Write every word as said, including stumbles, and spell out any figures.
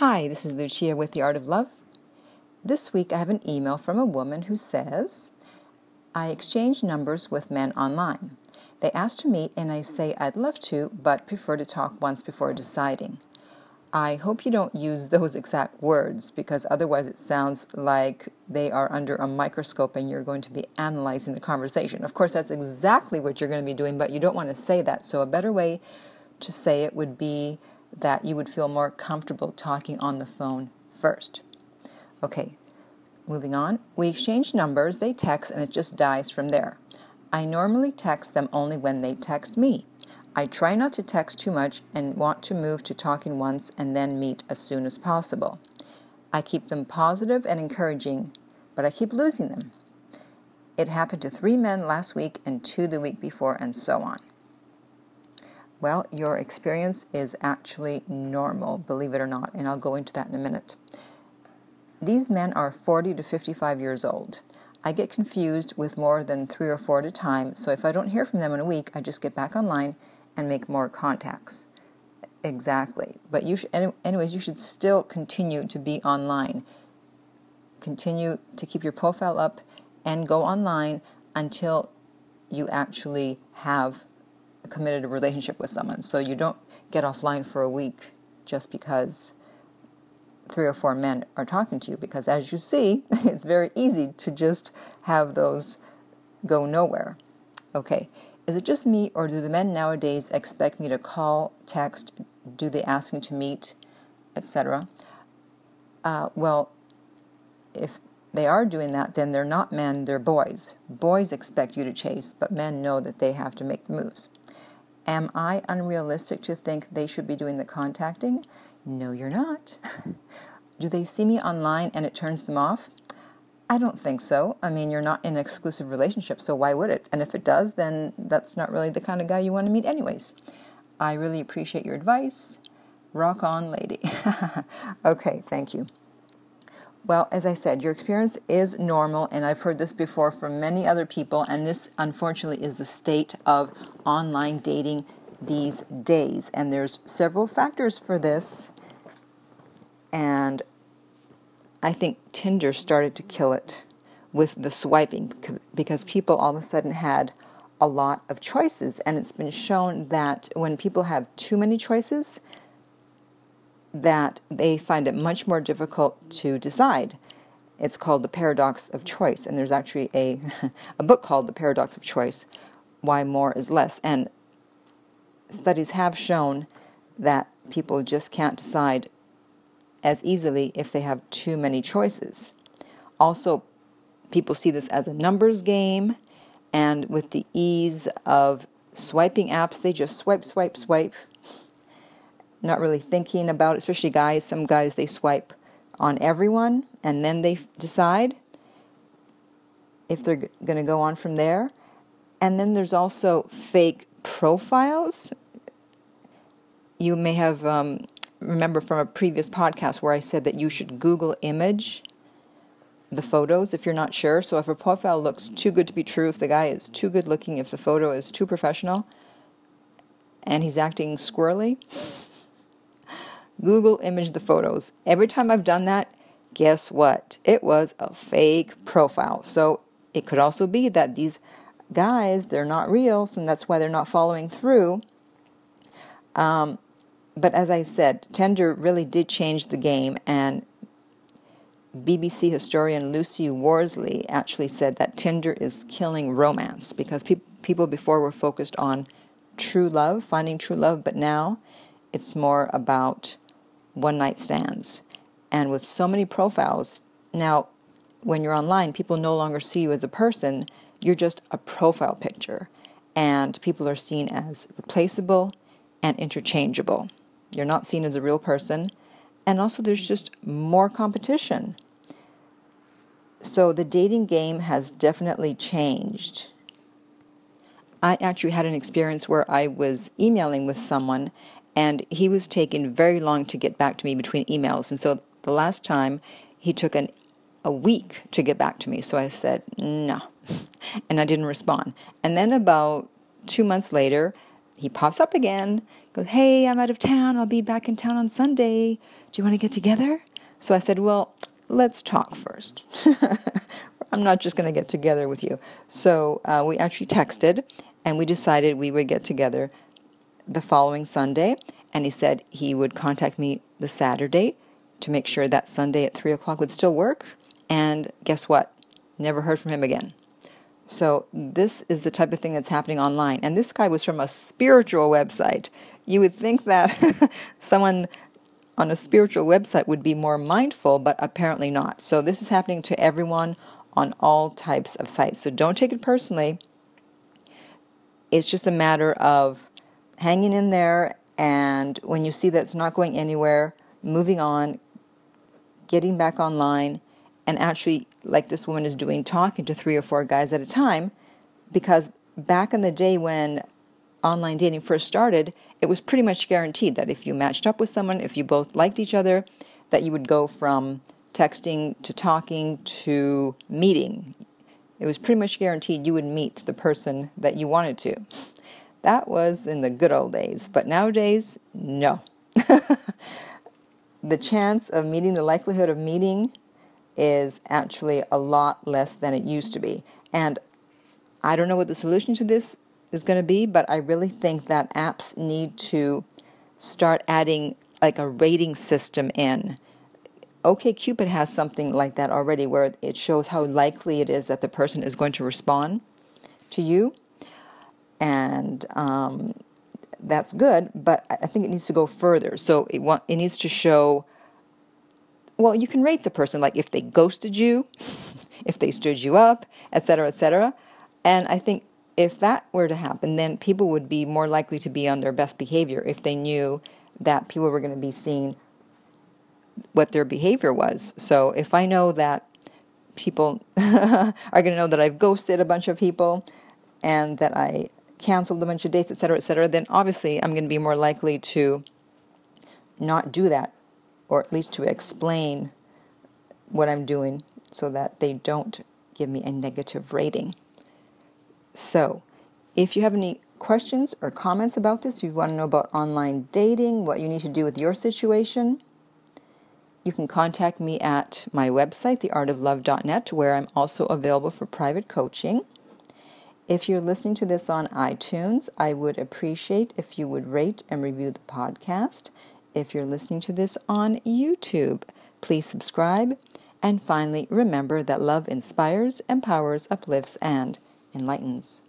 Hi, this is Lucia with The Art of Love. This week I have an email from a woman who says, I exchange numbers with men online. They ask to meet and I say I'd love to, but prefer to talk once before deciding. I hope you don't use those exact words because otherwise it sounds like they are under a microscope and you're going to be analyzing the conversation. Of course, that's exactly what you're going to be doing, but you don't want to say that. So a better way to say it would be that you would feel more comfortable talking on the phone first. Okay, moving on. We exchange numbers, they text, and it just dies from there. I normally text them only when they text me. I try not to text too much and want to move to talking once and then meet as soon as possible. I keep them positive and encouraging, but I keep losing them. It happened to three men last week and two the week before and so on. Well, your experience is actually normal, believe it or not, and I'll go into that in a minute. These men are forty to fifty-five years old. I get confused with more than three or four at a time, so if I don't hear from them in a week, I just get back online and make more contacts. Exactly. But you should, anyways, you should still continue to be online. Continue to keep your profile up and go online until you actually have committed a relationship with someone. So you don't get offline for a week just because three or four men are talking to you, because as you see, it's very easy to just have those go nowhere. Okay, is it just me or do the men nowadays expect me to call, text, do they asking to meet, et cetera? Uh, well, if they are doing that, then they're not men, they're boys. Boys expect you to chase, but men know that they have to make the moves. Am I unrealistic to think they should be doing the contacting? No, you're not. Do they see me online and it turns them off? I don't think so. I mean, you're not in an exclusive relationship, so why would it? And if it does, then that's not really the kind of guy you want to meet anyways. I really appreciate your advice. Rock on, lady. Okay, thank you. Well, as I said, your experience is normal, and I've heard this before from many other people, and this, unfortunately, is the state of online dating these days. And there's several factors for this, and I think Tinder started to kill it with the swiping because people all of a sudden had a lot of choices, and it's been shown that when people have too many choices, that they find it much more difficult to decide. It's called the paradox of choice, and there's actually a a book called The Paradox of Choice, Why More is Less, and studies have shown that people just can't decide as easily if they have too many choices. Also, people see this as a numbers game, and with the ease of swiping apps, they just swipe, swipe, swipe, not really thinking about it, especially guys. Some guys, they swipe on everyone, and then they decide if they're g- going to go on from there. And then there's also fake profiles. You may have, um, remember from a previous podcast where I said that you should Google image the photos if you're not sure. So if a profile looks too good to be true, if the guy is too good looking, if the photo is too professional, and he's acting squirrely, Google image the photos. Every time I've done that, guess what? It was a fake profile. So it could also be that these guys, they're not real, so that's why they're not following through. Um, but as I said, Tinder really did change the game, and B B C historian Lucy Worsley actually said that Tinder is killing romance because pe- people before were focused on true love, finding true love, but now it's more about one-night stands. And with so many profiles, now when you're online, people no longer see you as a person. You're just a profile picture. And people are seen as replaceable and interchangeable. You're not seen as a real person. And also there's just more competition. So the dating game has definitely changed. I actually had an experience where I was emailing with someone, and he was taking very long to get back to me between emails. And so the last time, he took an, a week to get back to me. So I said, no. And I didn't respond. And then about two months later, he pops up again. Goes, hey, I'm out of town. I'll be back in town on Sunday. do you want to get together? So I said, well, let's talk first. I'm not just going to get together with you. So uh, we actually texted, and we decided we would get together the following Sunday. And he said he would contact me the Saturday to make sure that Sunday at three o'clock would still work. And guess what? Never heard from him again. So this is the type of thing that's happening online. And this guy was from a spiritual website. You would think that someone on a spiritual website would be more mindful, but apparently not. So this is happening to everyone on all types of sites. So don't take it personally. It's just a matter of hanging in there, and when you see that it's not going anywhere, moving on, getting back online, and actually, like this woman is doing, talking to three or four guys at a time, because back in the day when online dating first started, it was pretty much guaranteed that if you matched up with someone, if you both liked each other, that you would go from texting to talking to meeting. It was pretty much guaranteed you would meet the person that you wanted to. That was in the good old days. But nowadays, no. The chance of meeting, the likelihood of meeting is actually a lot less than it used to be. And I don't know what the solution to this is going to be, but I really think that apps need to start adding like a rating system in. OkCupid has something like that already, where it shows how likely it is that the person is going to respond to you. And um, that's good, but I think it needs to go further. So it, wa- it needs to show, well, you can rate the person, like if they ghosted you, if they stood you up, et cetera, et cetera. And I think if that were to happen, then people would be more likely to be on their best behavior if they knew that people were going to be seeing what their behavior was. So if I know that people are going to know that I've ghosted a bunch of people and that I canceled a bunch of dates, et cetera, et cetera, then obviously I'm going to be more likely to not do that, or at least to explain what I'm doing so that they don't give me a negative rating. So if you have any questions or comments about this, you want to know about online dating, what you need to do with your situation, you can contact me at my website, the art of love dot net, where I'm also available for private coaching. If you're listening to this on iTunes, I would appreciate if you would rate and review the podcast. If you're listening to this on YouTube, please subscribe. And finally, remember that love inspires, empowers, uplifts, and enlightens.